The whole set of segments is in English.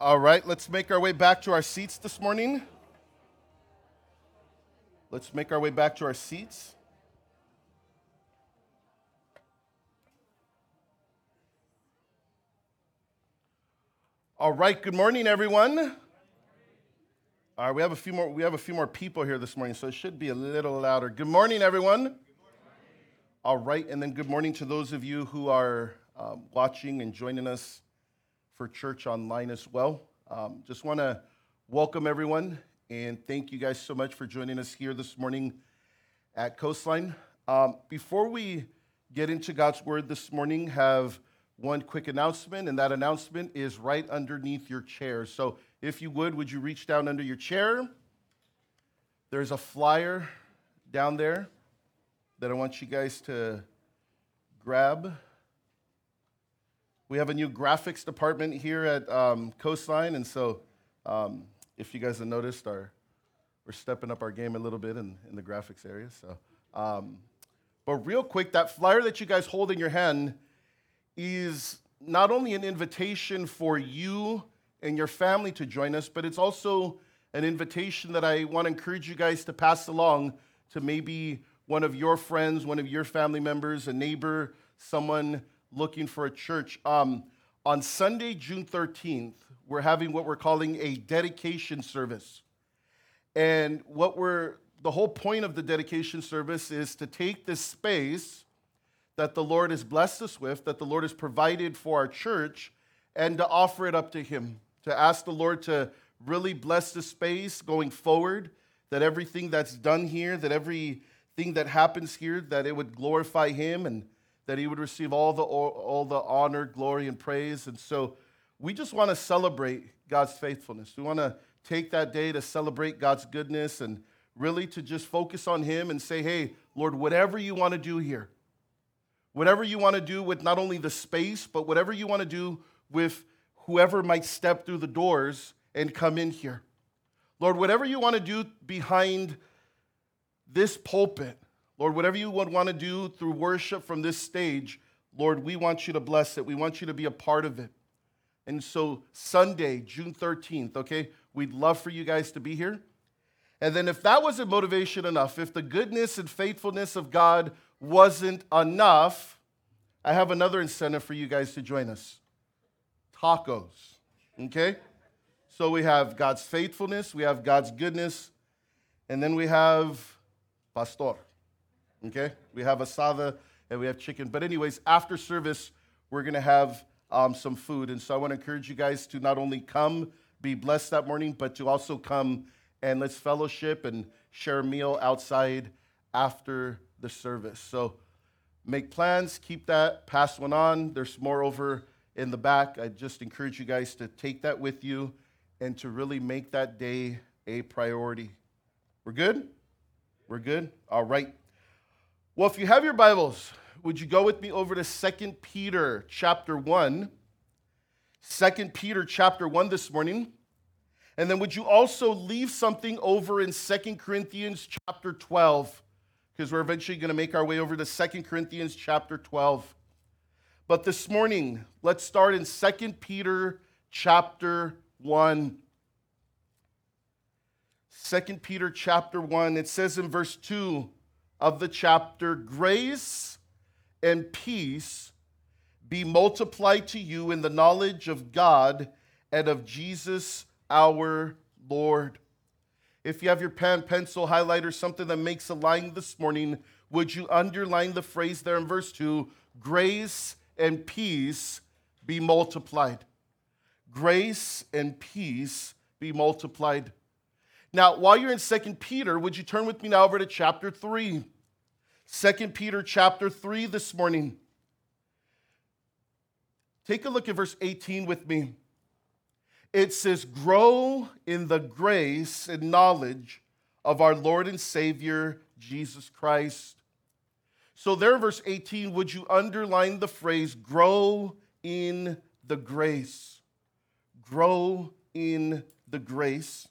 All right, let's make our way back to our seats this morning. Let's make our way back to our seats. All right, good morning, everyone. All right, we have a few more people here this morning, so it should be a little louder. Good morning, everyone. Good morning. All right, and then good morning to those of you who are watching and joining us for church online as well. Just want to welcome everyone and thank you guys so much for joining us here this morning at Coastline. Before we get into God's Word this morning, have one quick announcement, and that announcement is right underneath your chair. So if you would you reach down under your chair? There's a flyer down there that I want you guys to grab. We have a new graphics department here at Coastline, and so if you guys have noticed, we're stepping up our game a little bit in the graphics area. So, but real quick, that flyer that you guys hold in your hand is not only an invitation for you and your family to join us, but it's also an invitation that I want to encourage you guys to pass along to maybe one of your friends, one of your family members, a neighbor, someone looking for a church. On Sunday, June 13th, we're having what we're calling a dedication service. And the whole point of the dedication service is to take this space that the Lord has blessed us with, that the Lord has provided for our church, and to offer it up to Him, to ask the Lord to really bless the space going forward, that everything that's done here, that everything that happens here, that it would glorify Him and that He would receive all the honor, glory, and praise. And so we just want to celebrate God's faithfulness. We want to take that day to celebrate God's goodness and really to just focus on Him and say, hey, Lord, whatever you want to do here, whatever you want to do with not only the space, but whatever you want to do with whoever might step through the doors and come in here. Lord, whatever you want to do behind this pulpit, Lord, whatever you would want to do through worship from this stage, Lord, we want you to bless it. We want you to be a part of it. And so Sunday, June 13th, okay, we'd love for you guys to be here. And then if that wasn't motivation enough, if the goodness and faithfulness of God wasn't enough, I have another incentive for you guys to join us. Tacos, okay? So we have God's faithfulness, we have God's goodness, and then we have pastor, okay? We have asada and we have chicken. But anyways, after service, we're going to have some food. And so I want to encourage you guys to not only come, be blessed that morning, but to also come and let's fellowship and share a meal outside after the service. So make plans, keep that, pass one on. There's more over in the back. I just encourage you guys to take that with you and to really make that day a priority. We're good? We're good? All right. Well, if you have your Bibles, would you go with me over to 2 Peter chapter 1? 2 Peter chapter 1 this morning. And then would you also leave something over in 2 Corinthians chapter 12? Because we're eventually going to make our way over to 2 Corinthians chapter 12. But this morning, let's start in 2 Peter chapter 1. 2 Peter chapter 1, it says in verse 2 of the chapter, "Grace and peace be multiplied to you in the knowledge of God and of Jesus our Lord." If you have your pen, pencil, highlighter, something that makes a line this morning, would you underline the phrase there in verse 2, "Grace and peace be multiplied." Grace and peace be multiplied. Now, while you're in 2 Peter, would you turn with me now over to chapter 3? 2 Peter chapter 3 this morning. Take a look at verse 18 with me. It says, "Grow in the grace and knowledge of our Lord and Savior, Jesus Christ." So there, verse 18, would you underline the phrase, "Grow in the grace." Grow in the grace.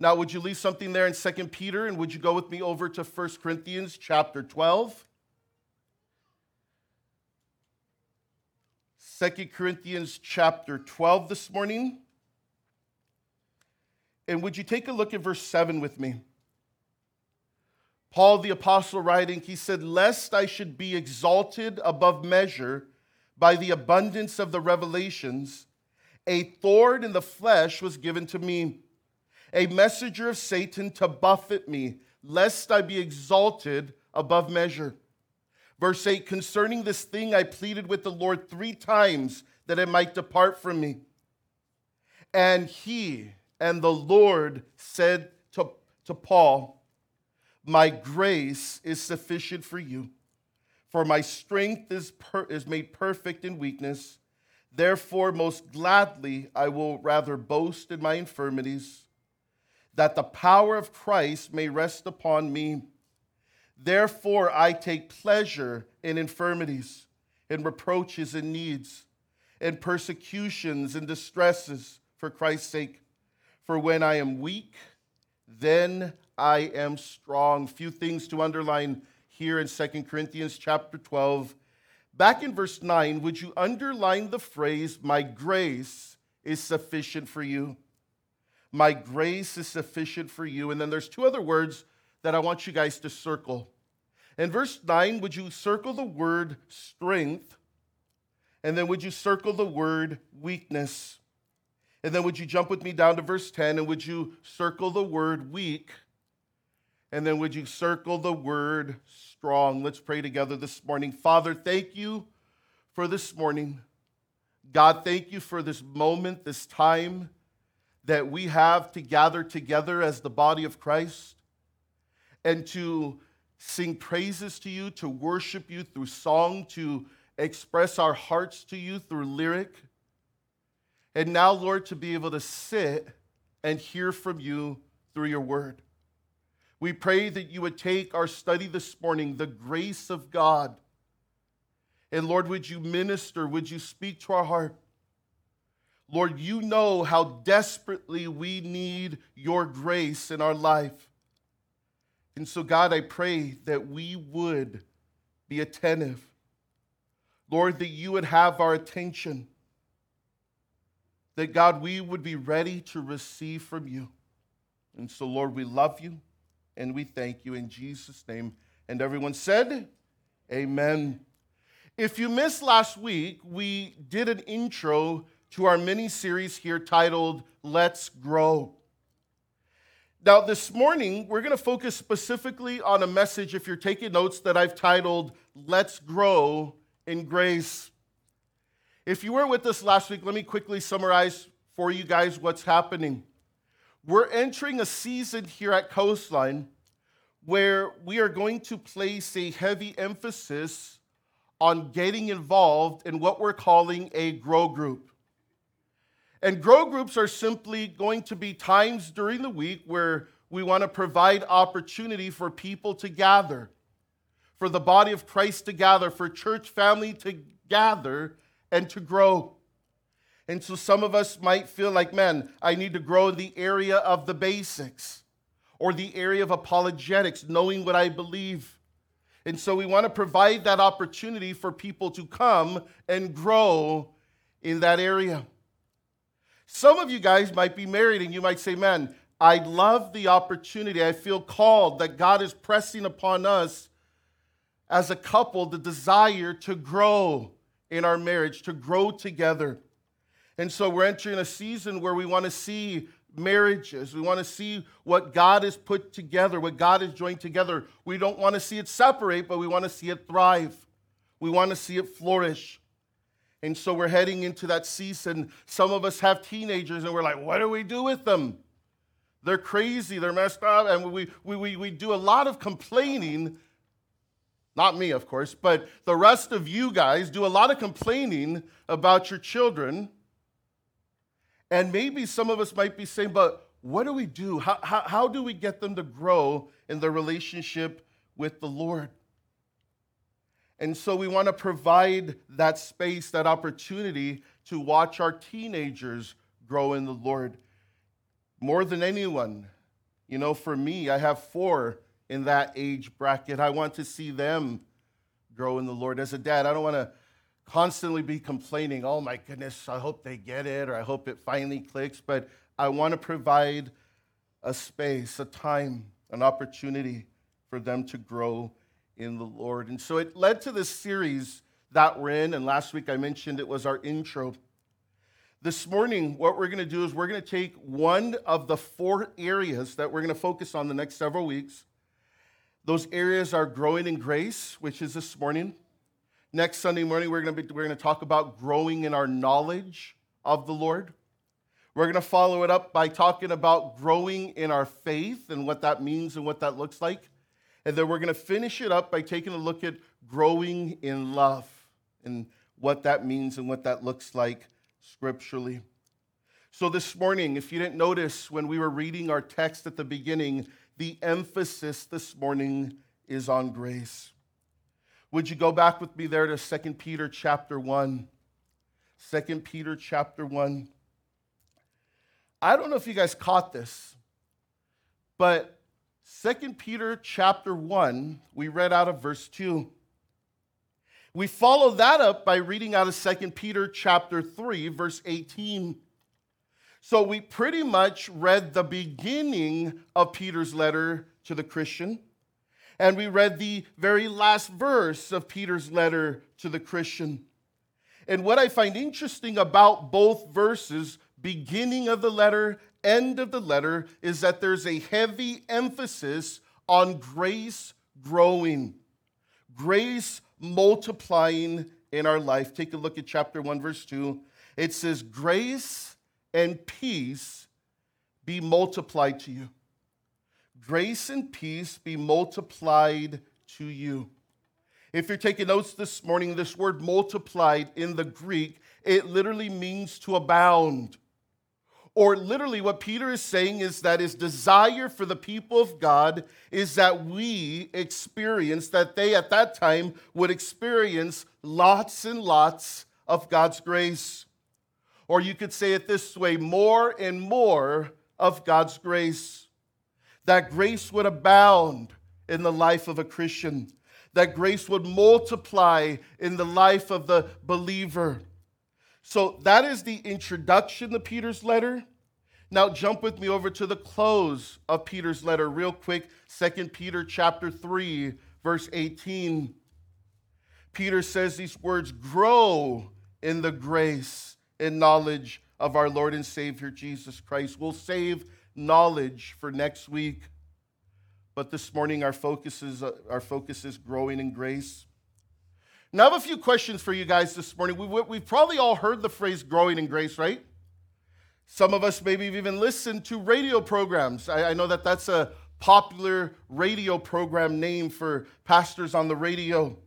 Now, would you leave something there in 2 Peter, and would you go with me over to 1 Corinthians chapter 12? 2 Corinthians chapter 12 this morning. And would you take a look at verse 7 with me? Paul the apostle writing, he said, "Lest I should be exalted above measure by the abundance of the revelations, a thorn in the flesh was given to me, a messenger of Satan to buffet me, lest I be exalted above measure." Verse 8, "Concerning this thing I pleaded with the Lord 3 times that it might depart from me. And he," and the Lord, said to Paul, "My grace is sufficient for you, for my strength is made perfect in weakness. Therefore, most gladly, I will rather boast in my infirmities, that the power of Christ may rest upon me. Therefore, I take pleasure in infirmities, in reproaches and needs, in persecutions and distresses for Christ's sake. For when I am weak, then I am strong." Few things to underline here in 2 Corinthians chapter 12. Back in verse 9, would you underline the phrase, "My grace is sufficient for you"? My grace is sufficient for you. And then there's 2 other words that I want you guys to circle. In verse 9, would you circle the word strength? And then would you circle the word weakness? And then would you jump with me down to verse 10, and would you circle the word weak? And then would you circle the word strong? Let's pray together this morning. Father, thank you for this morning. God, thank you for this moment, this time that we have to gather together as the body of Christ and to sing praises to you, to worship you through song, to express our hearts to you through lyric. And now, Lord, to be able to sit and hear from you through your word. We pray that you would take our study this morning, the grace of God. And Lord, would you minister? Would you speak to our heart? Lord, you know how desperately we need your grace in our life. And so, God, I pray that we would be attentive. Lord, that you would have our attention. That, God, we would be ready to receive from you. And so, Lord, we love you and we thank you in Jesus' name. And everyone said, amen. If you missed last week, we did an intro to our mini-series here titled, Let's Grow. Now, this morning, we're going to focus specifically on a message, if you're taking notes, that I've titled, Let's Grow in Grace. If you weren't with us last week, let me quickly summarize for you guys what's happening. We're entering a season here at Coastline where we are going to place a heavy emphasis on getting involved in what we're calling a grow group. And grow groups are simply going to be times during the week where we want to provide opportunity for people to gather, for the body of Christ to gather, for church family to gather, and to grow. And so some of us might feel like, man, I need to grow in the area of the basics or the area of apologetics, knowing what I believe. And so we want to provide that opportunity for people to come and grow in that area. Some of you guys might be married and you might say, man, I love the opportunity. I feel called that God is pressing upon us as a couple the desire to grow in our marriage, to grow together. And so we're entering a season where we want to see marriages. We want to see what God has put together, what God has joined together. We don't want to see it separate, but we want to see it thrive. We want to see it flourish. And so we're heading into that season. Some of us have teenagers and we're like, what do we do with them? They're crazy, they're messed up, and we do a lot of complaining. Not me, of course, but the rest of you guys do a lot of complaining about your children. And maybe some of us might be saying, but what do we do? How do we get them to grow in their relationship with the Lord? And so we want to provide that space, that opportunity to watch our teenagers grow in the Lord. More than anyone, you know, for me, I have 4 in that age bracket. I want to see them grow in the Lord. As a dad, I don't want to constantly be complaining, oh my goodness, I hope they get it, or I hope it finally clicks, but I want to provide a space, a time, an opportunity for them to grow in the Lord. And so it led to this series that we're in, and last week I mentioned it was our intro. This morning, what we're going to do is we're going to take one of the four areas that we're going to focus on the next several weeks. Those areas are growing in grace, which is this morning. Next Sunday morning, we're going to talk about growing in our knowledge of the Lord. We're going to follow it up by talking about growing in our faith and what that means and what that looks like. And then we're going to finish it up by taking a look at growing in love and what that means and what that looks like scripturally. So this morning, if you didn't notice when we were reading our text at the beginning, the emphasis this morning is on grace. Would you go back with me there to 2 Peter chapter 1? 2 Peter chapter 1. I don't know if you guys caught this, but 2 Peter chapter 1, we read out of verse 2. We follow that up by reading out of 2 Peter chapter 3, verse 18. So we pretty much read the beginning of Peter's letter to the Christian, and we read the very last verse of Peter's letter to the Christian. And what I find interesting about both verses, beginning of the letter, end of the letter, is that there's a heavy emphasis on grace growing, grace multiplying in our life. Take a look at chapter 1, verse 2. It says, grace and peace be multiplied to you. Grace and peace be multiplied to you. If you're taking notes this morning, this word multiplied in the Greek, it literally means to abound. Or literally what Peter is saying is that his desire for the people of God is that we experience, that they at that time would experience lots and lots of God's grace. Or you could say it this way, more and more of God's grace. That grace would abound in the life of a Christian. That grace would multiply in the life of the believer. So that is the introduction to Peter's letter. Now jump with me over to the close of Peter's letter real quick. 2 Peter chapter 3, verse 18. Peter says these words, grow in the grace and knowledge of our Lord and Savior Jesus Christ. We'll save knowledge for next week. But this morning our focus is growing in grace. Now, I have a few questions for you guys this morning. We've probably all heard the phrase growing in grace, right? Some of us maybe have even listened to radio programs. I know that that's a popular radio program name for pastors on the radio.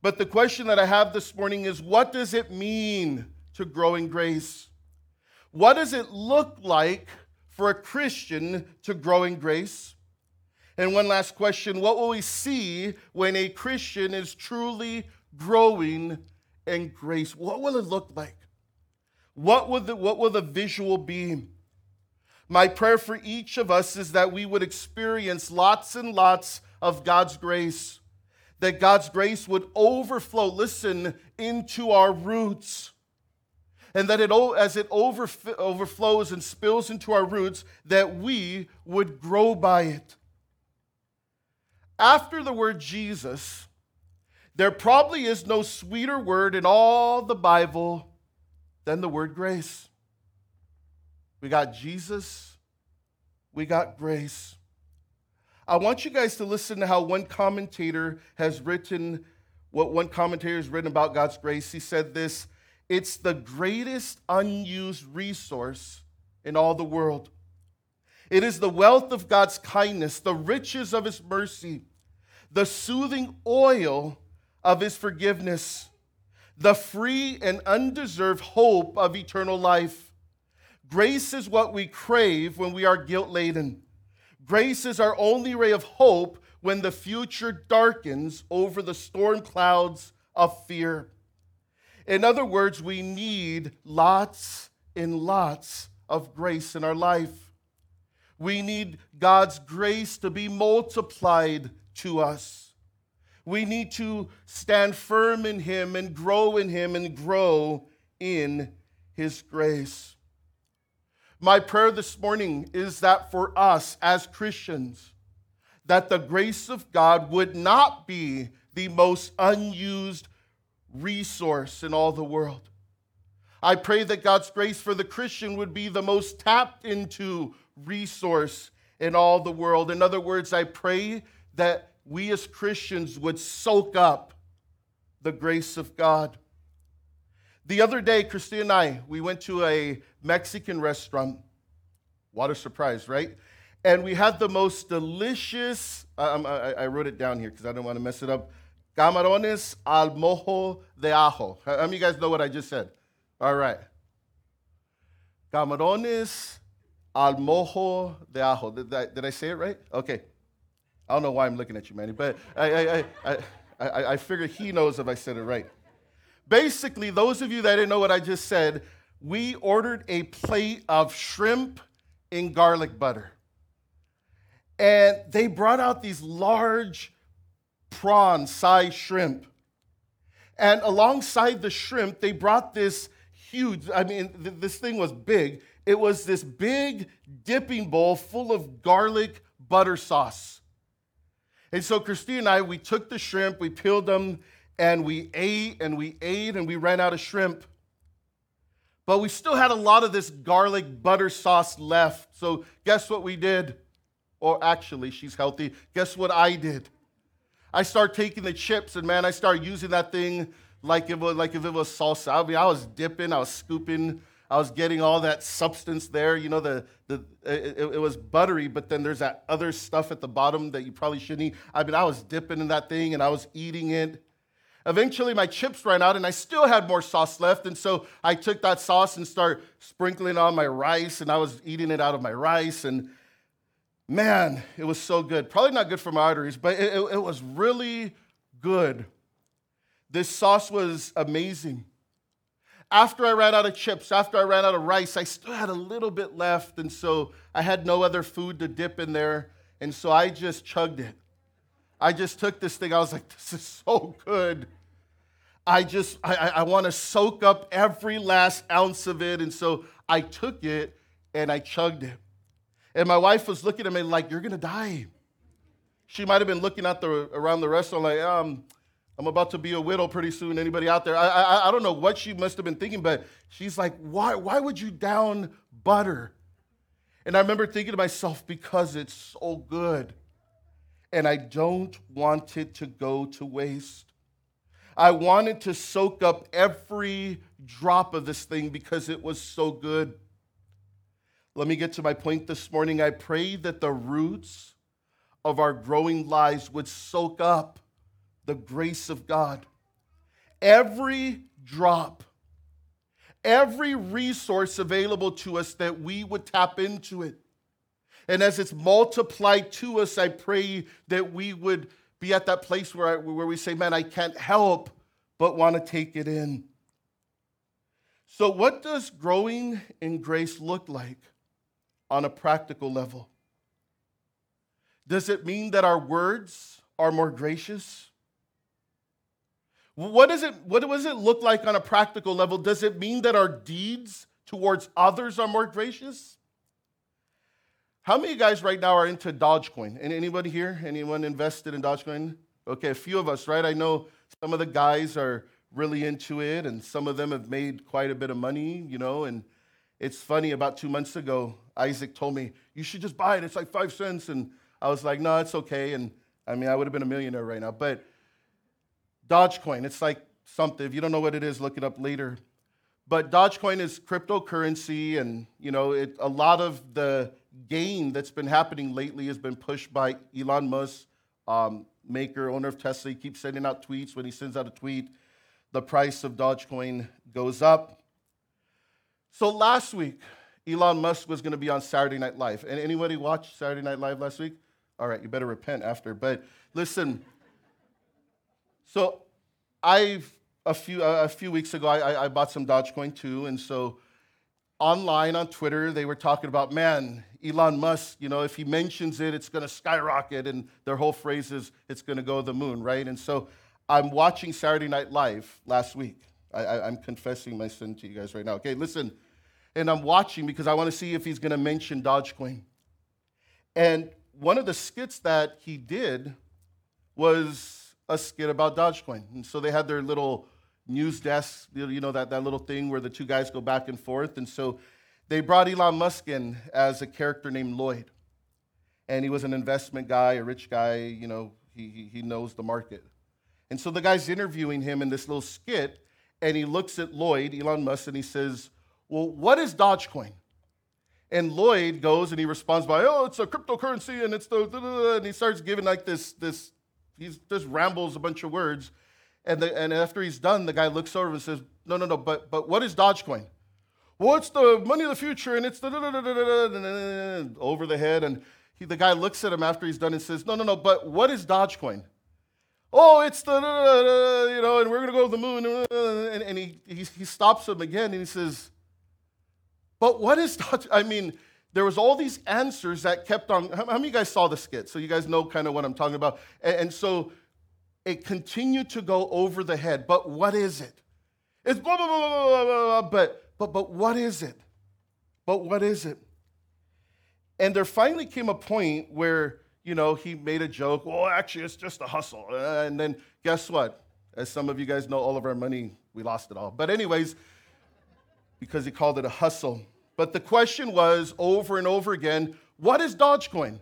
But the question that I have this morning is, what does it mean to grow in grace? What does it look like for a Christian to grow in grace? And one last question, what will we see when a Christian is truly growing in grace? What will it look like? What will the visual be? My prayer for each of us is that we would experience lots and lots of God's grace, that God's grace would overflow, listen, into our roots. And that as it overflows and spills into our roots, that we would grow by it. After the word Jesus, there probably is no sweeter word in all the Bible than the word grace. We got Jesus, we got grace. I want you guys to listen to how one commentator has written about God's grace. He said this, it's the greatest unused resource in all the world. It is the wealth of God's kindness, the riches of his mercy, the soothing oil of his forgiveness, the free and undeserved hope of eternal life. Grace is what we crave when we are guilt-laden. Grace is our only ray of hope when the future darkens over the storm clouds of fear. In other words, we need lots and lots of grace in our life. We need God's grace to be multiplied to us. We need to stand firm in him and grow in him and grow in his grace. My prayer this morning is that for us as Christians, that the grace of God would not be the most unused resource in all the world. I pray that God's grace for the Christian would be the most tapped into resource in all the world. In other words, I pray that we as Christians would soak up the grace of God. The other day, Christy and I, we went to a Mexican restaurant. What a surprise, right? And we had the most delicious, I wrote it down here because I don't want to mess it up, camarones al mojo de ajo. How many of you guys know what I just said? All right. Camarones al mojo de ajo. Did I say it right? Okay. I don't know why I'm looking at you, Manny, but I figured he knows if I said it right. Basically, those of you that didn't know what I just said, we ordered a plate of shrimp in garlic butter. And they brought out these large prawn-sized shrimp. And alongside the shrimp, they brought this huge, this thing was big. It was this big dipping bowl full of garlic butter sauce. And so Christine and I, we took the shrimp, we peeled them, and we ate, and we ran out of shrimp. But we still had a lot of this garlic butter sauce left. So guess what we did? Or actually, she's healthy. Guess what I did? I started taking the chips, and man, I started using that thing like if it was salsa. I was dipping, I was scooping, I was getting all that substance there. You know, it was buttery, but then there's that other stuff at the bottom that you probably shouldn't eat. I was dipping in that thing, and I was eating it. Eventually, my chips ran out, and I still had more sauce left, and so I took that sauce and started sprinkling on my rice, and I was eating it out of my rice, and man, it was so good. Probably not good for my arteries, but it was really good. This sauce was amazing. After I ran out of chips, after I ran out of rice, I still had a little bit left, and so I had no other food to dip in there, and so I just chugged it. I just took this thing. I was like, this is so good. I want to soak up every last ounce of it, and so I took it and I chugged it. And my wife was looking at me like, you're going to die. She might have been looking out around the restaurant like, I'm about to be a widow pretty soon. Anybody out there? I don't know what she must have been thinking, but she's like, why would you down butter? And I remember thinking to myself, because it's so good. And I don't want it to go to waste. I wanted to soak up every drop of this thing because it was so good. Let me get to my point this morning. I pray that the roots of our growing lives would soak up the grace of God. Every drop, every resource available to us, that we would tap into it. And as it's multiplied to us, I pray that we would be at that place where we say, man, I can't help but want to take it in. So what does growing in grace look like on a practical level? Does it mean that our words are more gracious? What does it look like on a practical level? Does it mean that our deeds towards others are more gracious? How many of you guys right now are into Dogecoin? Anybody here? Anyone invested in Dogecoin? Okay, a few of us, right? I know some of the guys are really into it, and some of them have made quite a bit of money, you know, and it's funny, about 2 months ago, Isaac told me, you should just buy it. It's like 5 cents. And I was like, no, it's okay. And I would have been a millionaire right now. But Dogecoin, it's like something. If you don't know what it is, look it up later. But Dogecoin is cryptocurrency. And, you know, a lot of the gain that's been happening lately has been pushed by Elon Musk, maker, owner of Tesla. He keeps sending out tweets. When he sends out a tweet, the price of Dogecoin goes up. So last week, Elon Musk was going to be on Saturday Night Live. And anybody watch Saturday Night Live last week? All right, you better repent after. But listen, so a few weeks ago, I bought some Dogecoin too. And so online on Twitter, they were talking about, man, Elon Musk, you know, if he mentions it, it's going to skyrocket. And their whole phrase is, it's going to go to the moon, right? And so I'm watching Saturday Night Live last week. I'm confessing my sin to you guys right now. Okay, listen. and I'm watching because I want to see if he's going to mention Dogecoin. And one of the skits that he did was a skit about Dogecoin. And so they had their little news desk, you know, that little thing where the two guys go back and forth. And so they brought Elon Musk in as a character named Lloyd. And he was an investment guy, a rich guy, you know, he knows the market. And so the guy's interviewing him in this little skit, and he looks at Lloyd, Elon Musk, and he says, well, what is Dogecoin? And Lloyd goes and he responds by, oh, it's a cryptocurrency, and it's the, and he starts giving like this, he just rambles a bunch of words. And after he's done, the guy looks over and says, no, but what is Dogecoin? Well, it's the money of the future, and it's the, and over the head. And the guy looks at him after he's done and says, no, but what is Dogecoin? Oh, it's the, you know, and we're going to go to the moon. And he stops him again, and he says, but what is Dogecoin? I mean, there was all these answers that kept on. How many of you guys saw the skit? So you guys know kind of what I'm talking about. And so it continued to go over the head. But what is it? It's blah, blah, blah, blah, blah, blah, but what is it? But what is it? And there finally came a point where, you know, he made a joke. Well, actually, it's just a hustle. And then guess what? As some of you guys know, all of our money, we lost it all. But anyways, because he called it a hustle. But the question was over and over again, what is Dogecoin?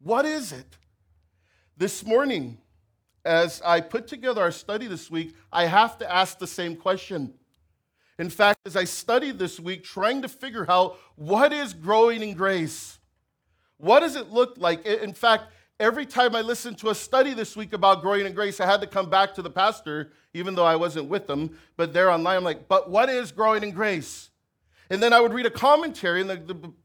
What is it? This morning, as I put together our study this week, I have to ask the same question. In fact, as I studied this week, trying to figure out what is growing in grace? What does it look like? In fact, every time I listened to a study this week about growing in grace, I had to come back to the pastor, even though I wasn't with them, but they're online. I'm like, but what is growing in grace? And then I would read a commentary, and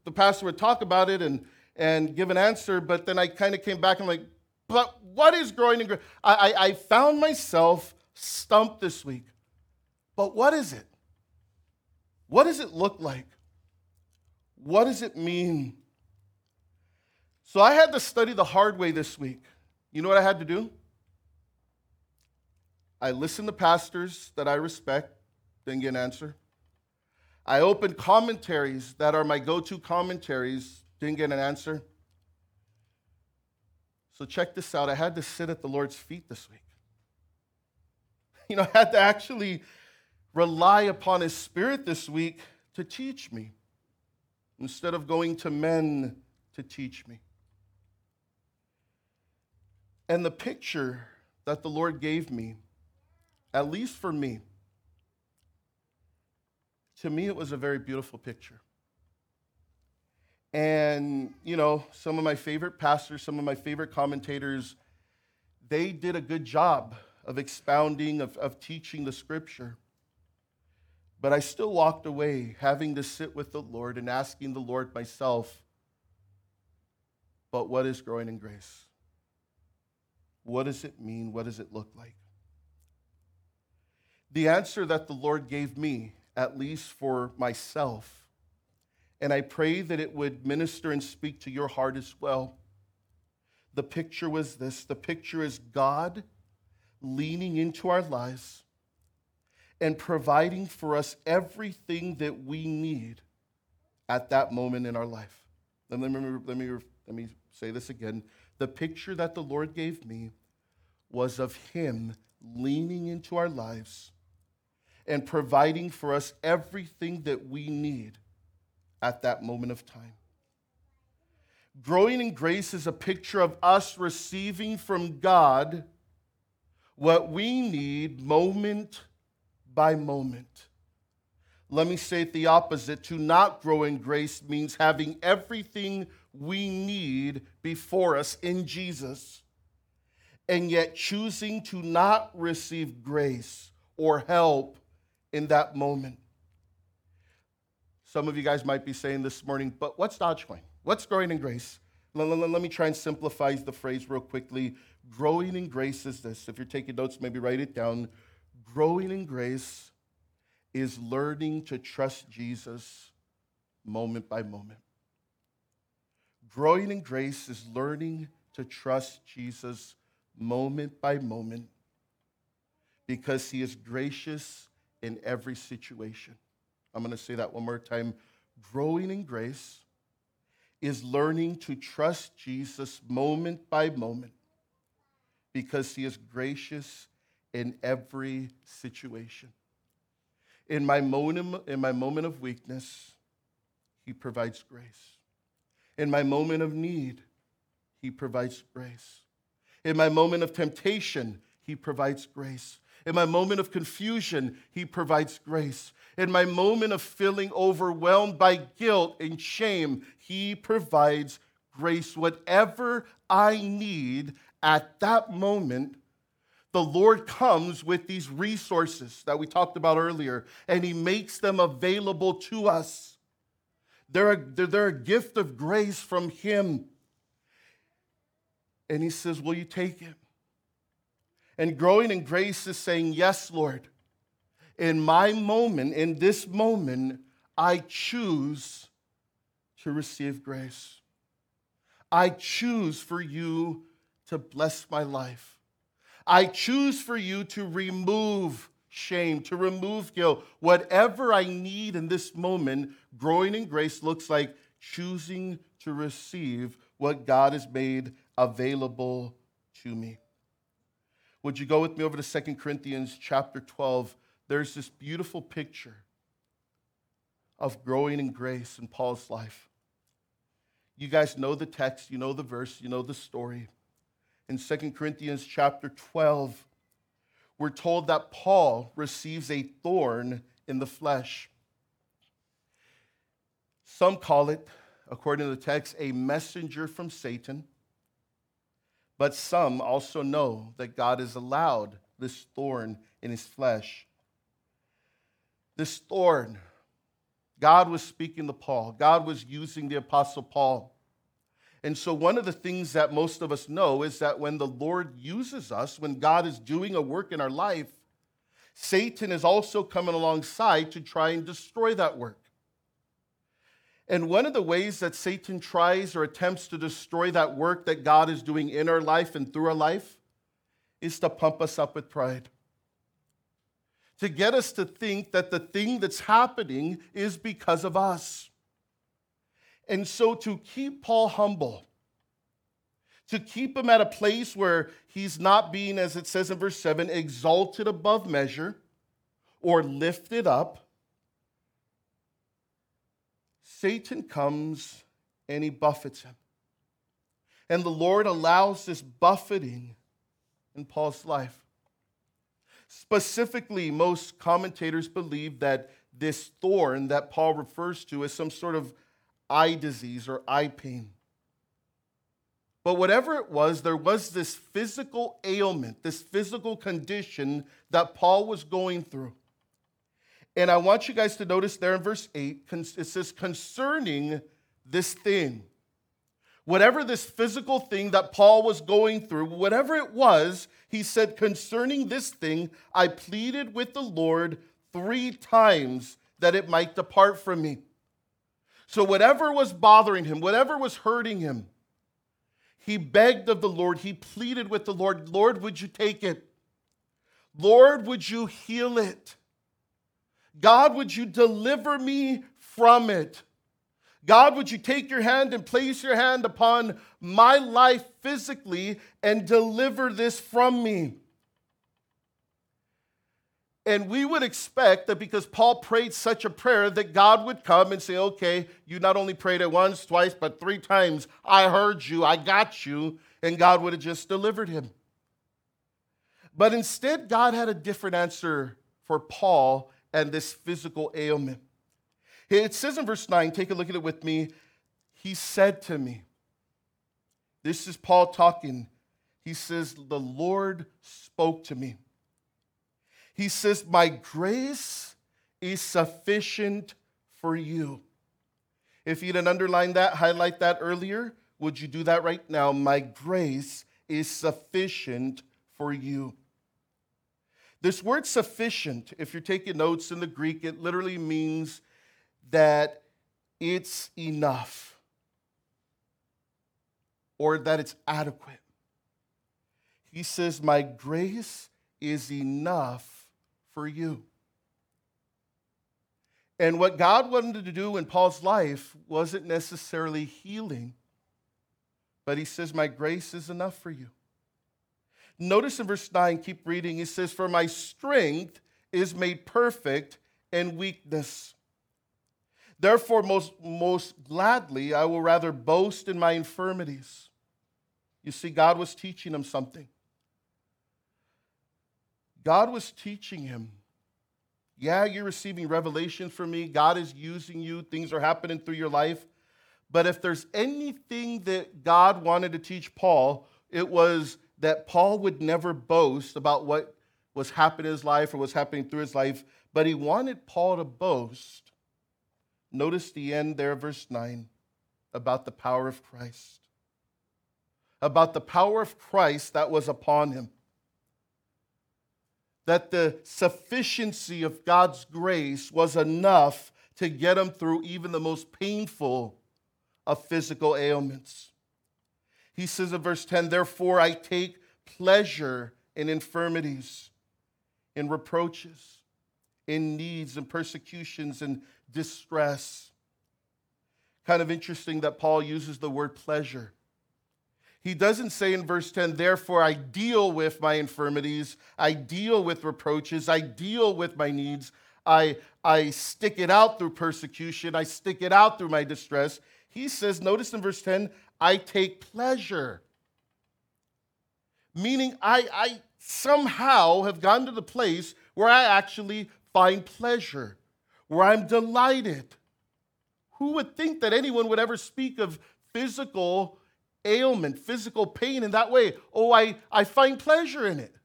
the pastor would talk about it and give an answer, but then I kind of came back and I'm like, but what is growing in grace? I found myself stumped this week. But what is it? What does it look like? What does it mean? So I had to study the hard way this week. You know what I had to do? I listened to pastors that I respect, didn't get an answer. I opened commentaries that are my go-to commentaries, didn't get an answer. So check this out. I had to sit at the Lord's feet this week. You know, I had to actually rely upon His Spirit this week to teach me instead of going to men to teach me. And the picture that the Lord gave me, at least for me, to me it was a very beautiful picture. And, you know, some of my favorite pastors, some of my favorite commentators, they did a good job of expounding, of teaching the Scripture. But I still walked away having to sit with the Lord and asking the Lord myself, but what is growing in grace? What does it mean? What does it look like? The answer that the Lord gave me, at least for myself, and I pray that it would minister and speak to your heart as well. The picture was this. The picture is God leaning into our lives and providing for us everything that we need at that moment in our life. And let me say this again. The picture that the Lord gave me was of Him leaning into our lives and providing for us everything that we need at that moment of time. Growing in grace is a picture of us receiving from God what we need moment by moment. Let me say it the opposite. To not grow in grace means having everything we need before us in Jesus, and yet choosing to not receive grace or help in that moment. Some of you guys might be saying this morning, but what's Dogecoin? What's growing in grace? Let me try and simplify the phrase real quickly. Growing in grace is this. If you're taking notes, maybe write it down. Growing in grace is learning to trust Jesus moment by moment. Growing in grace is learning to trust Jesus moment by moment because He is gracious in every situation. I'm going to say that one more time. Growing in grace is learning to trust Jesus moment by moment because he is gracious in every situation. In my moment of weakness, he provides grace. In my moment of need, he provides grace. In my moment of temptation, he provides grace. In my moment of confusion, he provides grace. In my moment of feeling overwhelmed by guilt and shame, he provides grace. Whatever I need at that moment, the Lord comes with these resources that we talked about earlier, and he makes them available to us. They're a gift of grace from him. And he says, will you take it? And growing in grace is saying, yes, Lord, in my moment, in this moment, I choose to receive grace. I choose for you to bless my life. I choose for you to remove shame, to remove guilt. Whatever I need in this moment, growing in grace looks like choosing to receive what God has made available to me. Would you go with me over to 2 Corinthians chapter 12? There's this beautiful picture of growing in grace in Paul's life. You guys know the text, you know the verse, you know the story. In 2 Corinthians chapter 12, we're told that Paul receives a thorn in the flesh. Some call it, according to the text, a messenger from Satan. But some also know that God has allowed this thorn in his flesh. This thorn, God was speaking to Paul. God was using the Apostle Paul. And so one of the things that most of us know is that when the Lord uses us, when God is doing a work in our life, Satan is also coming alongside to try and destroy that work. And one of the ways that Satan tries or attempts to destroy that work that God is doing in our life and through our life is to pump us up with pride. To get us to think that the thing that's happening is because of us. And so to keep Paul humble, to keep him at a place where he's not being, as it says in verse 7, exalted above measure or lifted up, Satan comes and he buffets him. And the Lord allows this buffeting in Paul's life. Specifically, most commentators believe that this thorn that Paul refers to is some sort of eye disease or eye pain. But whatever it was, there was this physical ailment, this physical condition that Paul was going through. And I want you guys to notice there in verse 8, it says, concerning this thing. Whatever this physical thing that Paul was going through, whatever it was, he said, concerning this thing, I pleaded with the Lord 3 times that it might depart from me. So whatever was bothering him, whatever was hurting him, he begged of the Lord, he pleaded with the Lord, Lord, would you take it? Lord, would you heal it? God, would you deliver me from it? God, would you take your hand and place your hand upon my life physically and deliver this from me? And we would expect that because Paul prayed such a prayer that God would come and say, okay, you not only prayed it once, twice, but 3 times. I heard you, I got you, and God would have just delivered him. But instead, God had a different answer for Paul and this physical ailment. It says in verse 9, take a look at it with me. He said to me, this is Paul talking. He says, the Lord spoke to me. He says, my grace is sufficient for you. If you didn't underline that, highlight that earlier, would you do that right now? My grace is sufficient for you. This word sufficient, if you're taking notes in the Greek, it literally means that it's enough or that it's adequate. He says, my grace is enough for you. And what God wanted to do in Paul's life wasn't necessarily healing, but he says, my grace is enough for you. Notice in verse 9, keep reading, he says, for my strength is made perfect in weakness. Therefore, most gladly, I will rather boast in my infirmities. You see, God was teaching him something. God was teaching him, yeah, you're receiving revelation from me. God is using you. Things are happening through your life. But if there's anything that God wanted to teach Paul, it was that Paul would never boast about what was happening in his life or was happening through his life, but he wanted Paul to boast. Notice the end there, verse 9, about the power of Christ. About the power of Christ that was upon him. That the sufficiency of God's grace was enough to get him through even the most painful of physical ailments. He says in verse 10, therefore I take pleasure in infirmities, in reproaches, in needs, in persecutions, in distress. Kind of interesting that Paul uses the word pleasure. He doesn't say in verse 10, therefore I deal with my infirmities, I deal with reproaches, I deal with my needs, I stick it out through persecution, I stick it out through my distress. He says, notice in verse 10, I take pleasure. Meaning I somehow have gotten to the place where I actually find pleasure, where I'm delighted. Who would think that anyone would ever speak of physical ailment, physical pain in that way? Oh, I find pleasure in it.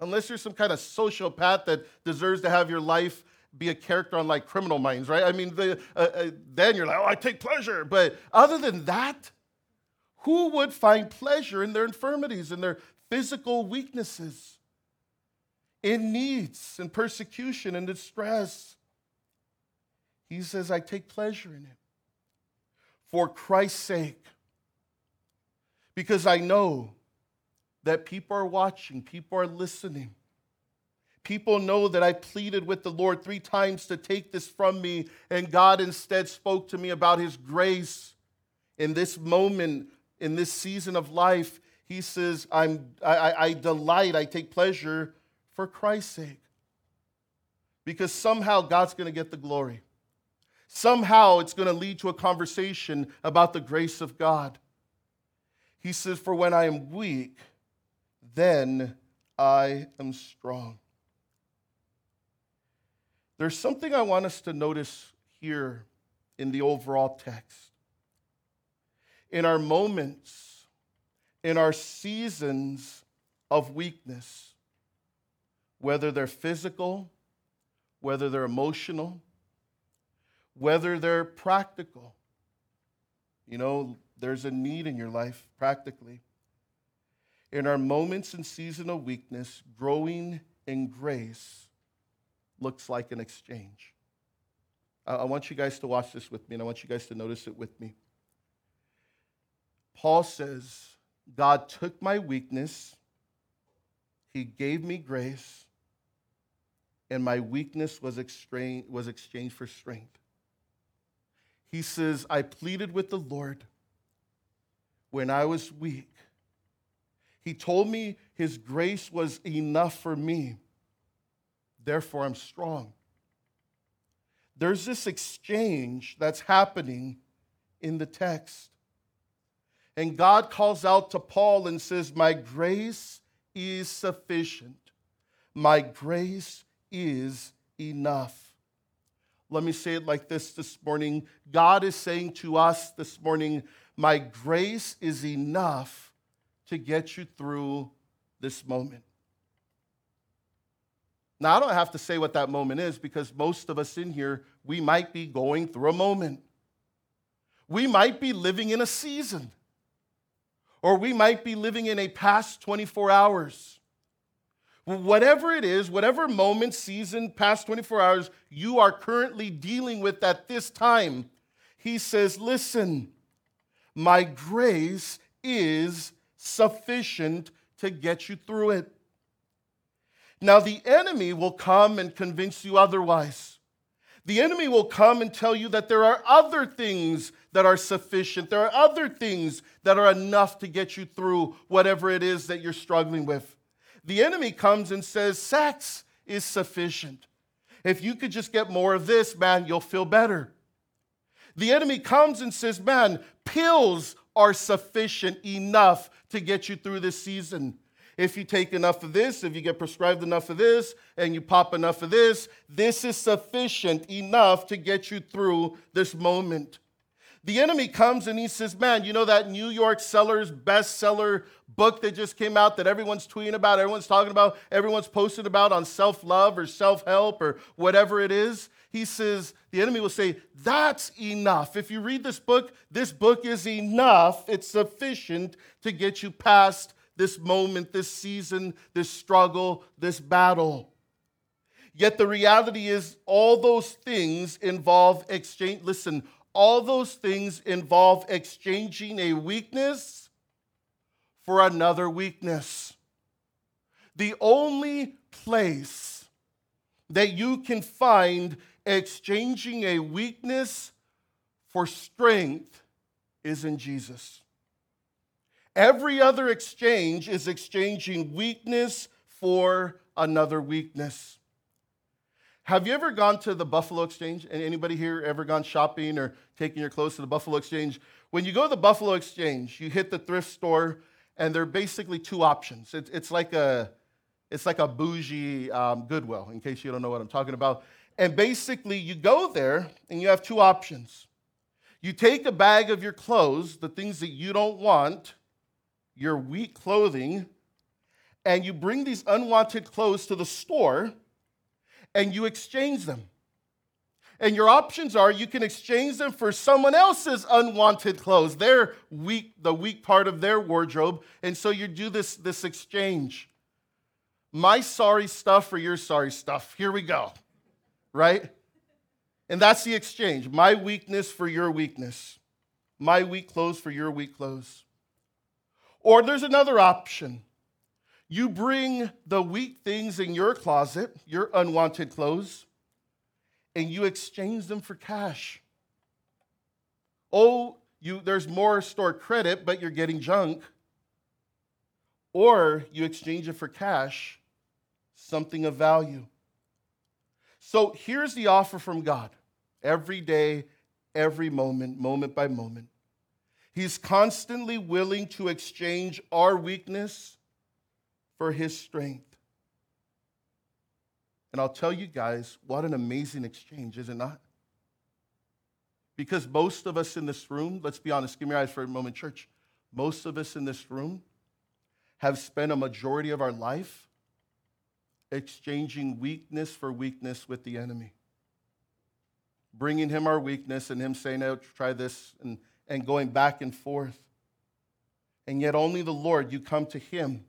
Unless you're some kind of sociopath that deserves to have your life be a character on like Criminal Minds, right? I mean, then you're like, oh, I take pleasure. But other than that, who would find pleasure in their infirmities, in their physical weaknesses, in needs, in persecution, in distress? He says, I take pleasure in it for Christ's sake. Because I know that people are watching, people are listening. People know that I pleaded with the Lord 3 times to take this from me, and God instead spoke to me about his grace. In this moment, in this season of life, he says, I delight, I take pleasure for Christ's sake. Because somehow God's going to get the glory. Somehow it's going to lead to a conversation about the grace of God. He says, for when I am weak, then I am strong. There's something I want us to notice here in the overall text. In our moments, in our seasons of weakness, whether they're physical, whether they're emotional, whether they're practical, you know, there's a need in your life practically. In our moments and season of weakness, growing in grace looks like an exchange. I want you guys to watch this with me, and I want you guys to notice it with me. Paul says, God took my weakness, he gave me grace, and my weakness was exchanged for strength. He says, I pleaded with the Lord when I was weak. He told me his grace was enough for me. Therefore, I'm strong. There's this exchange that's happening in the text. And God calls out to Paul and says, my grace is sufficient. My grace is enough. Let me say it like this morning. God is saying to us this morning, my grace is enough to get you through this moment. Now, I don't have to say what that moment is because most of us in here, we might be going through a moment. We might be living in a season. Or we might be living in a past 24 hours. Whatever it is, whatever moment, season, past 24 hours, you are currently dealing with at this time. He says, listen, my grace is sufficient to get you through it. Now, the enemy will come and convince you otherwise. The enemy will come and tell you that there are other things that are sufficient. There are other things that are enough to get you through whatever it is that you're struggling with. The enemy comes and says, sex is sufficient. If you could just get more of this, man, you'll feel better. The enemy comes and says, man, pills are sufficient enough to get you through this season. If you take enough of this, if you get prescribed enough of this, and you pop enough of this, this is sufficient enough to get you through this moment. The enemy comes and he says, man, you know that New York seller's bestseller book that just came out that everyone's tweeting about, everyone's talking about, everyone's posting about on self-love or self-help or whatever it is? He says, the enemy will say, that's enough. If you read this book is enough. It's sufficient to get you past this moment, this season, this struggle, this battle. Yet the reality is all those things involve exchange. Listen, all those things involve exchanging a weakness for another weakness. The only place that you can find exchanging a weakness for strength is in Jesus. Every other exchange is exchanging weakness for another weakness. Have you ever gone to the Buffalo Exchange? And anybody here ever gone shopping or taking your clothes to the Buffalo Exchange? When you go to the Buffalo Exchange, you hit the thrift store, and there are basically two options. It's like a bougie Goodwill, in case you don't know what I'm talking about. And basically, you go there, and you have two options. You take a bag of your clothes, the things that you don't want, your weak clothing, and you bring these unwanted clothes to the store, and you exchange them. And your options are you can exchange them for someone else's unwanted clothes, their weak, the weak part of their wardrobe, and so you do this exchange. My sorry stuff for your sorry stuff. Here we go, right? And that's the exchange. My weakness for your weakness. My weak clothes for your weak clothes. Or there's another option. You bring the weak things in your closet, your unwanted clothes, and you exchange them for cash. Oh, there's more store credit, but you're getting junk. Or you exchange it for cash, something of value. So here's the offer from God. Every day, every moment, moment by moment. He's constantly willing to exchange our weakness for his strength. And I'll tell you guys, what an amazing exchange, is it not? Because most of us in this room, let's be honest, give me your eyes for a moment, church. Most of us in this room have spent a majority of our life exchanging weakness for weakness with the enemy. Bringing him our weakness and him saying, oh, try this, and going back and forth. And yet only the Lord, you come to him.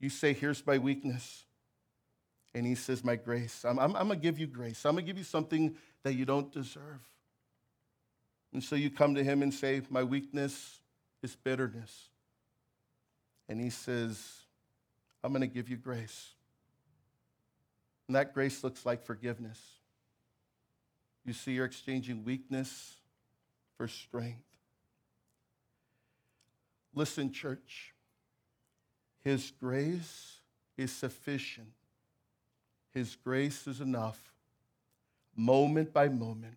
You say, here's my weakness. And he says, my grace. I'm going to give you grace. I'm going to give you something that you don't deserve. And so you come to him and say, my weakness is bitterness. And he says, I'm going to give you grace. And that grace looks like forgiveness. You see, you're exchanging weakness for strength. Listen, church. His grace is sufficient. His grace is enough. Moment by moment.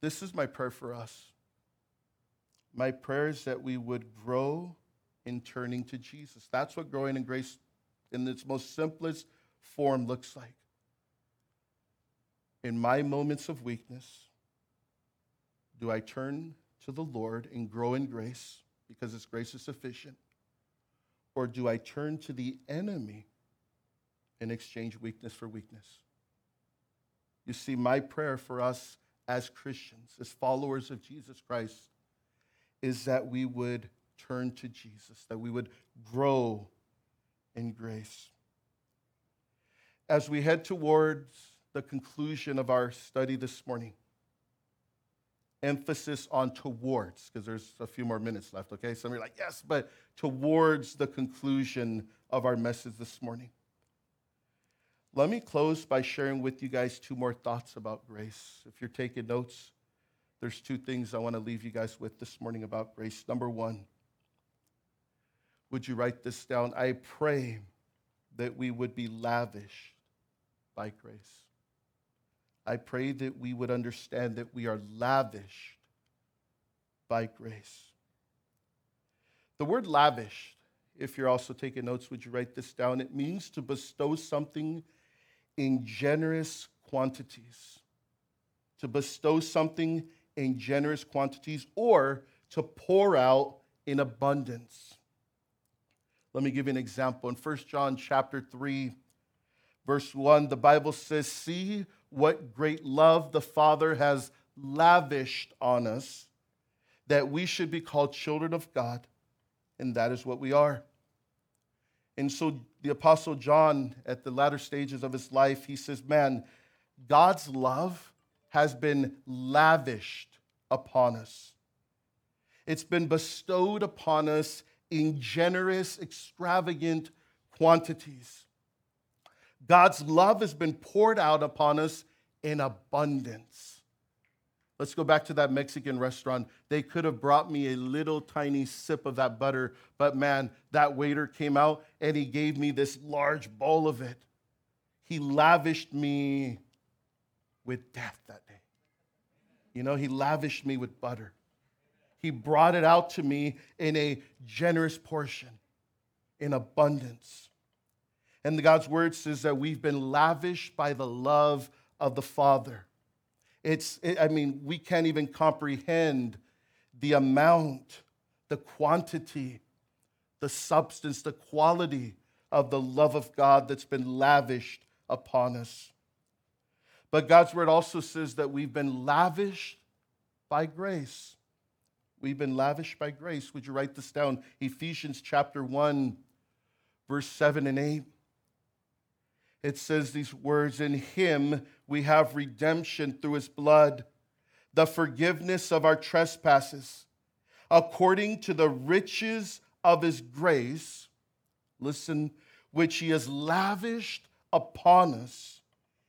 This is my prayer for us. My prayer is that we would grow in turning to Jesus. That's what growing in grace in its most simplest form looks like. In my moments of weakness, do I turn to the Lord and grow in grace because his grace is sufficient? Or do I turn to the enemy and exchange weakness for weakness? You see, my prayer for us as Christians, as followers of Jesus Christ, is that we would turn to Jesus, that we would grow in grace. As we head towards the conclusion of our study this morning, emphasis on towards, because there's a few more minutes left, okay? Some of you are like, yes, but towards the conclusion of our message this morning. Let me close by sharing with you guys two more thoughts about grace. If you're taking notes, there's two things I want to leave you guys with this morning about grace. Number one, would you write this down? I pray that we would be lavished by grace. I pray that we would understand that we are lavished by grace. The word lavished, if you're also taking notes, would you write this down? It means to bestow something in generous quantities. To bestow something in generous quantities or to pour out in abundance. Let me give you an example. In 1 John chapter 3, verse 1, the Bible says, "See what great love the Father has lavished on us, that we should be called children of God, and that is what we are." And so the Apostle John, at the latter stages of his life, he says, man, God's love has been lavished upon us. It's been bestowed upon us in generous, extravagant quantities. God's love has been poured out upon us in abundance. Let's go back to that Mexican restaurant. They could have brought me a little tiny sip of that butter, but man, that waiter came out and he gave me this large bowl of it. He lavished me with death that day. You know, he lavished me with butter. He brought it out to me in a generous portion, in abundance. And God's word says that we've been lavished by the love of the Father. We can't even comprehend the amount, the quantity, the substance, the quality of the love of God that's been lavished upon us. But God's word also says that we've been lavished by grace. We've been lavished by grace. Would you write this down? Ephesians chapter 1, verse 7 and 8. It says these words, "In him we have redemption through his blood, the forgiveness of our trespasses, according to the riches of his grace," listen, "which he has lavished upon us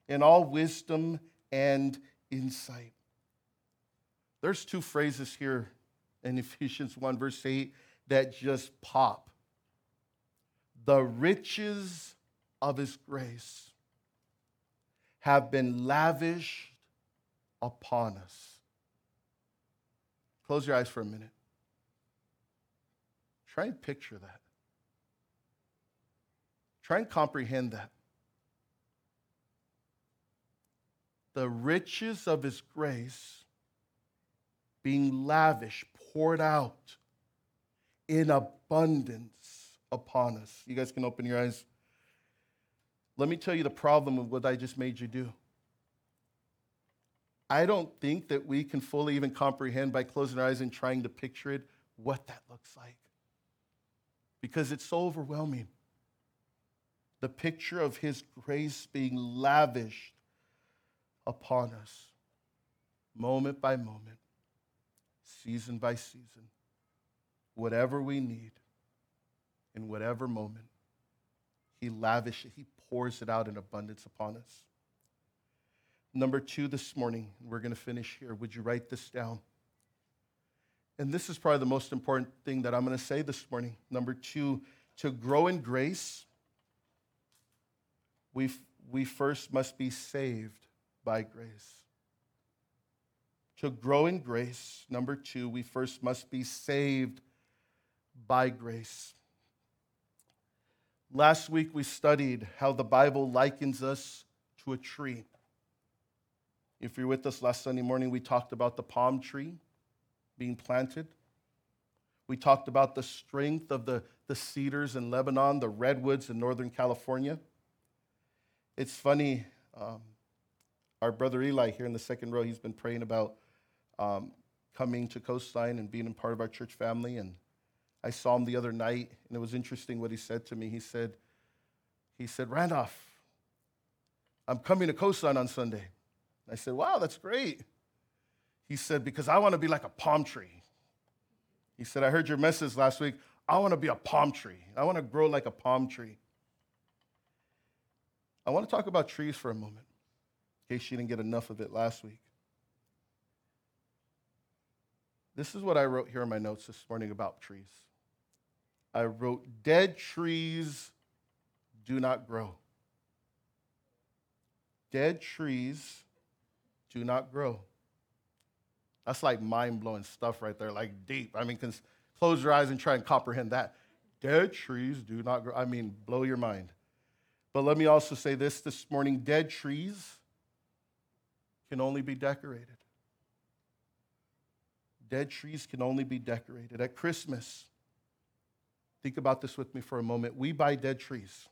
in all wisdom and insight." There's two phrases here in Ephesians 1, verse 8, that just pop. The riches of his grace have been lavished upon us. Close your eyes for a minute. Try and picture that. Try and comprehend that. The riches of his grace being lavished, poured out in abundance upon us. You guys can open your eyes. Let me tell you the problem of what I just made you do. I don't think that we can fully even comprehend by closing our eyes and trying to picture it, what that looks like. Because it's so overwhelming. The picture of his grace being lavished upon us, moment by moment, season by season, whatever we need, in whatever moment, he lavishes, he pours it out in abundance upon us. Number two this morning, we're going to finish here. Would you write this down? And this is probably the most important thing that I'm going to say this morning. Number two, to grow in grace, we first must be saved by grace. To grow in grace, number two, we first must be saved by grace. Last week, we studied how the Bible likens us to a tree. If you're with us last Sunday morning, we talked about the palm tree being planted. We talked about the strength of the cedars in Lebanon, the redwoods in Northern California. It's funny, our brother Eli here in the second row, he's been praying about coming to Coastline and being a part of our church family, and I saw him the other night, and it was interesting what he said to me. He said, "Randolph, I'm coming to Coastline on Sunday." I said, "Wow, that's great." He said, "Because I want to be like a palm tree." He said, "I heard your message last week. I want to be a palm tree. I want to grow like a palm tree." I want to talk about trees for a moment, in case you didn't get enough of it last week. This is what I wrote here in my notes this morning about trees. I wrote, dead trees do not grow. Dead trees do not grow. That's like mind-blowing stuff right there, like deep. I mean, close your eyes and try and comprehend that. Dead trees do not grow. I mean, blow your mind. But let me also say this morning, dead trees can only be decorated. Dead trees can only be decorated. At Christmas, think about this with me for a moment. We buy dead trees.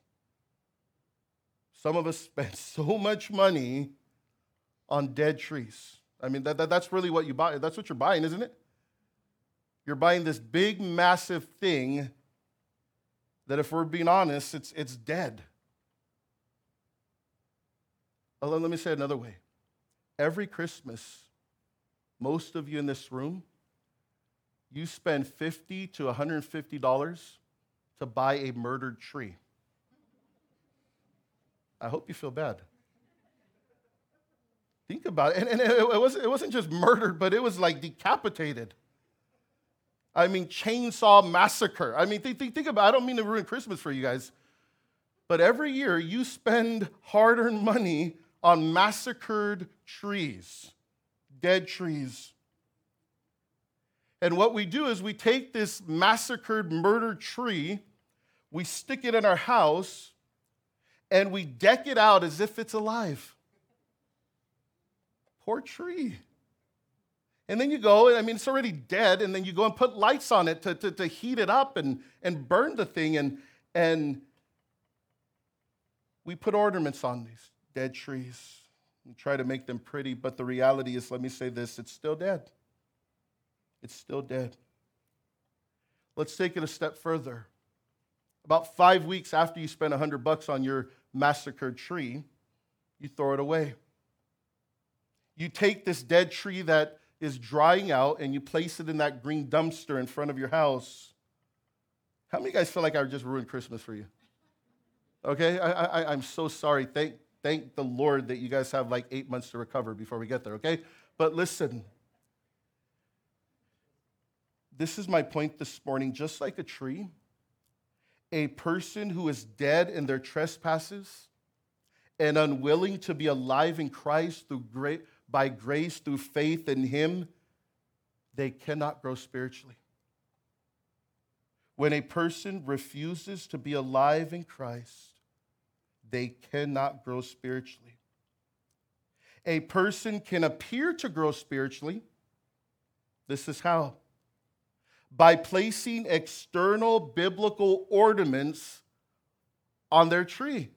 Some of us spend so much money on dead trees. I mean, that's really what you buy. That's what you're buying, isn't it? You're buying this big, massive thing that, if we're being honest, it's dead. Well, let me say it another way. Every Christmas, most of you in this room, you spend $50 to $150 to buy a murdered tree. I hope you feel bad. Think about it. And it wasn't just murdered, but it was like decapitated. I mean, chainsaw massacre. I mean, think about it. I don't mean to ruin Christmas for you guys, but every year you spend hard-earned money on massacred trees, dead trees. And what we do is we take this massacred, murdered tree, we stick it in our house, and we deck it out as if it's alive. Poor tree. And then you go, I mean, it's already dead, and then you go and put lights on it to heat it up and burn the thing. And we put ornaments on these dead trees and try to make them pretty. But the reality is, let me say this, it's still dead. It's still dead. Let's take it a step further. About 5 weeks after you spend $100 on your massacred tree, you throw it away. You take this dead tree that is drying out and you place it in that green dumpster in front of your house. How many of you guys feel like I just ruined Christmas for you? Okay, I'm so sorry. Thank the Lord that you guys have like 8 months to recover before we get there, okay? But listen, this is my point this morning. Just like a tree, a person who is dead in their trespasses and unwilling to be alive in Christ by grace through faith in Him, they cannot grow spiritually. When a person refuses to be alive in Christ, they cannot grow spiritually. A person can appear to grow spiritually. This is how. By placing external biblical ornaments on their tree.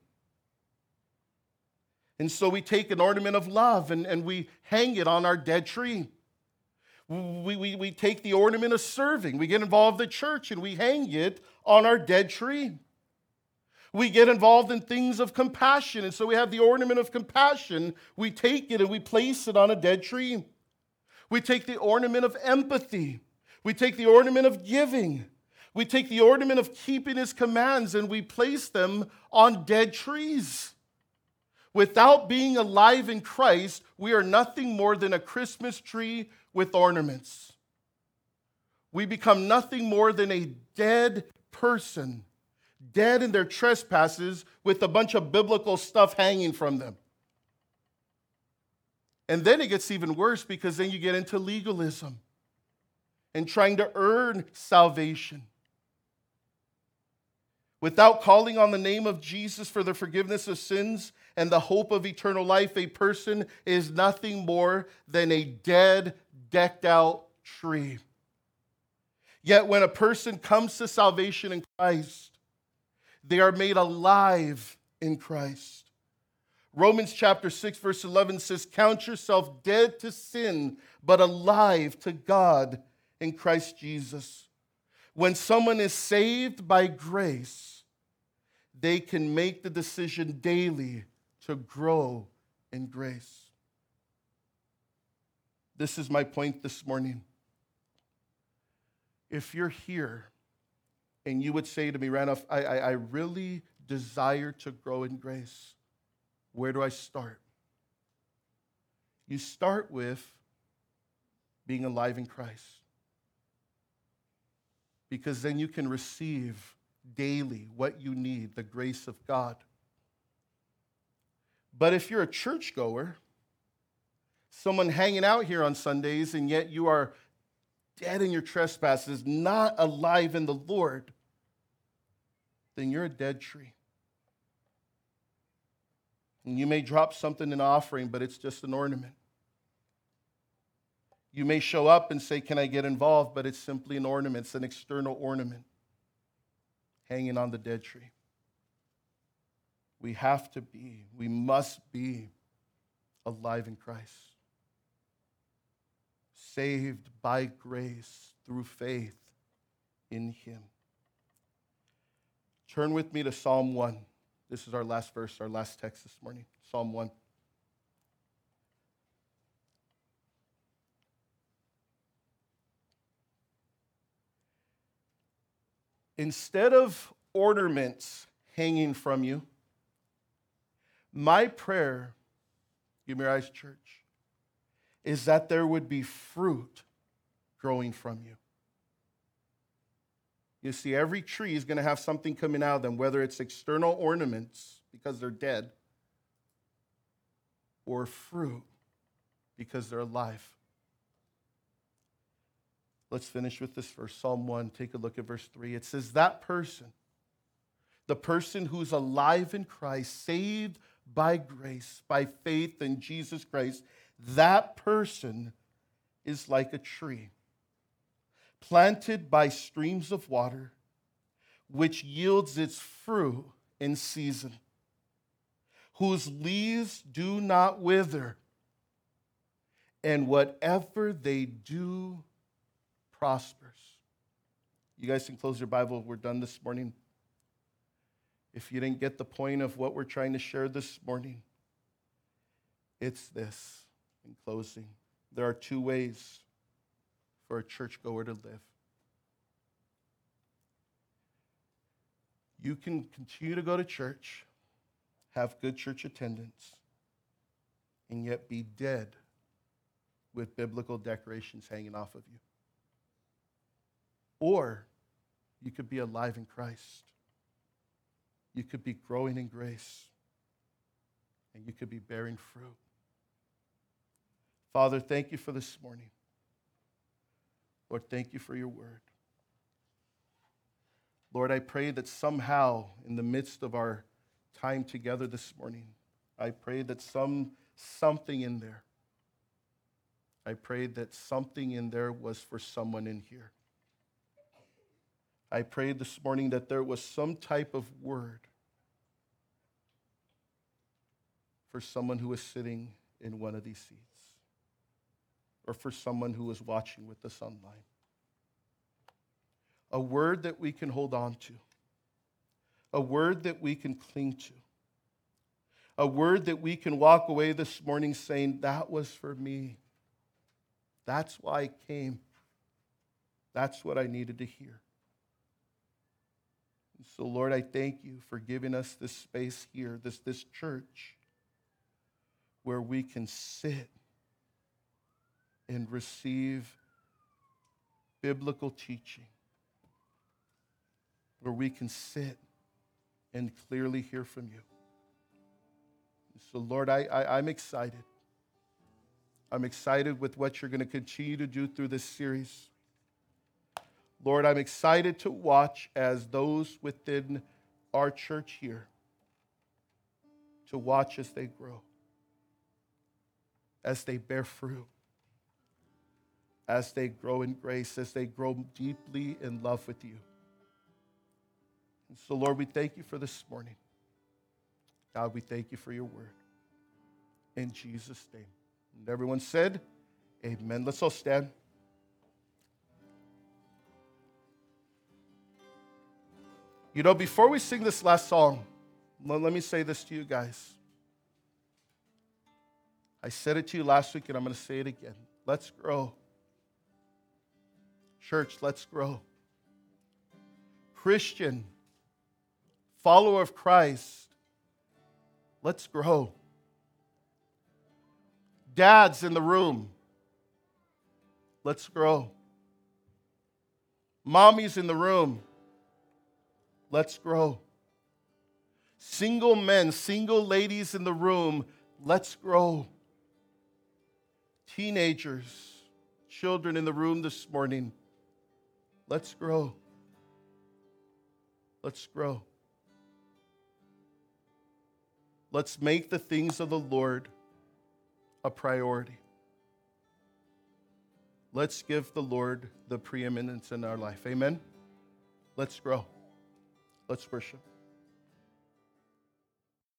And so we take an ornament of love and we hang it on our dead tree. We take the ornament of serving. We get involved in the church and we hang it on our dead tree. We get involved in things of compassion. And so we have the ornament of compassion. We take it and we place it on a dead tree. We take the ornament of empathy. We take the ornament of giving. We take the ornament of keeping His commands and we place them on dead trees. Without being alive in Christ, we are nothing more than a Christmas tree with ornaments. We become nothing more than a dead person, dead in their trespasses with a bunch of biblical stuff hanging from them. And then it gets even worse because then you get into legalism and trying to earn salvation. Without calling on the name of Jesus for the forgiveness of sins and the hope of eternal life, a person is nothing more than a dead, decked-out tree. Yet when a person comes to salvation in Christ, they are made alive in Christ. Romans chapter 6, verse 11 says, "Count yourself dead to sin, but alive to God in Christ Jesus." When someone is saved by grace, they can make the decision daily to grow in grace. This is my point this morning. If you're here and you would say to me, Randolph, I really desire to grow in grace, Where do I start? You start with being alive in Christ. Because then you can receive daily what you need, the grace of God. But if you're a churchgoer, someone hanging out here on Sundays, and yet you are dead in your trespasses, not alive in the Lord, then you're a dead tree. And you may drop something in offering, but it's just an ornament. You may show up and say, can I get involved? But it's simply an ornament. It's an external ornament hanging on the dead tree. We must be alive in Christ. Saved by grace through faith in Him. Turn with me to Psalm 1. This is our last verse, our last text this morning. Psalm 1. Instead of ornaments hanging from you, my prayer, Ephesians Church, is that there would be fruit growing from you. You see, every tree is going to have something coming out of them, whether it's external ornaments because they're dead or fruit because they're alive. Let's finish with this verse, Psalm 1. Take a look at verse 3. It says, that person, the person who's alive in Christ, saved by grace, by faith in Jesus Christ, that person is like a tree planted by streams of water, which yields its fruit in season, whose leaves do not wither, and whatever they do prospers. You guys can close your Bible. We're done this morning. If you didn't get the point of what we're trying to share this morning, it's this in closing. There are two ways for a churchgoer to live. You can continue to go to church, have good church attendance, and yet be dead with biblical decorations hanging off of you. Or you could be alive in Christ. You could be growing in grace. And you could be bearing fruit. Father, thank you for this morning. Lord, thank you for your word. Lord, I pray that somehow in the midst of our time together this morning, I pray that something in there, I pray that something in there was for someone in here. I prayed this morning that there was some type of word for someone who is sitting in one of these seats or for someone who is watching with us online. A word that we can hold on to, a word that we can cling to, a word that we can walk away this morning saying, that was for me. That's why I came. That's what I needed to hear. So, Lord, I thank you for giving us this space here, this church, where we can sit and receive biblical teaching, where we can sit and clearly hear from you. So, Lord, I'm excited. I'm excited with what you're going to continue to do through this series. Lord, I'm excited to watch as those within our church here, to watch as they grow, as they bear fruit, as they grow in grace, as they grow deeply in love with you. And so, Lord, we thank you for this morning. God, we thank you for your word. In Jesus' name. And everyone said, amen. Let's all stand. You know, before we sing this last song, let me say this to you guys. I said it to you last week, and I'm going to say it again. Let's grow. Church, let's grow. Christian, follower of Christ, let's grow. Dads in the room, let's grow. Mommies in the room, let's grow. Single men, single ladies in the room, let's grow. Teenagers, children in the room this morning, let's grow. Let's grow. Let's make the things of the Lord a priority. Let's give the Lord the preeminence in our life. Amen? Let's grow. Let's worship.